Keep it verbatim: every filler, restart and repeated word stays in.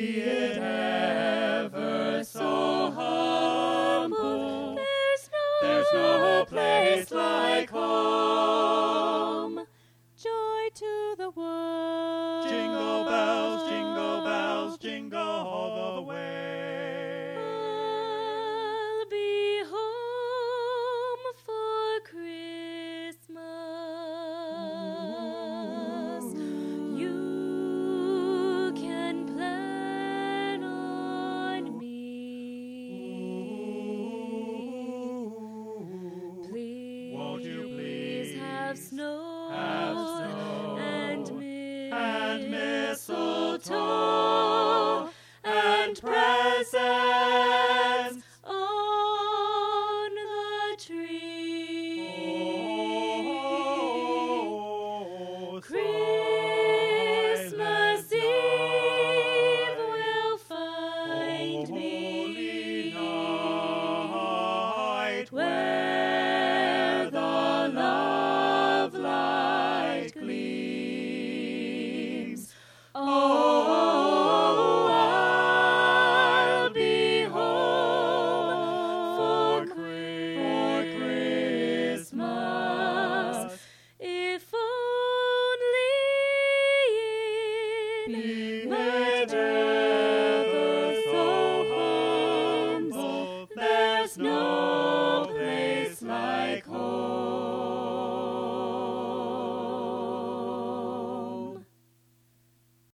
be it ever so humble, there's no, there's no place like home. Joy to the world. Jingle bells, jingle bells, jingle all the way. I'll be home for Christmas. Ooh. You can plan on me. Ooh. Please, won't you please have snow? Have snow and, mi- and mistletoe.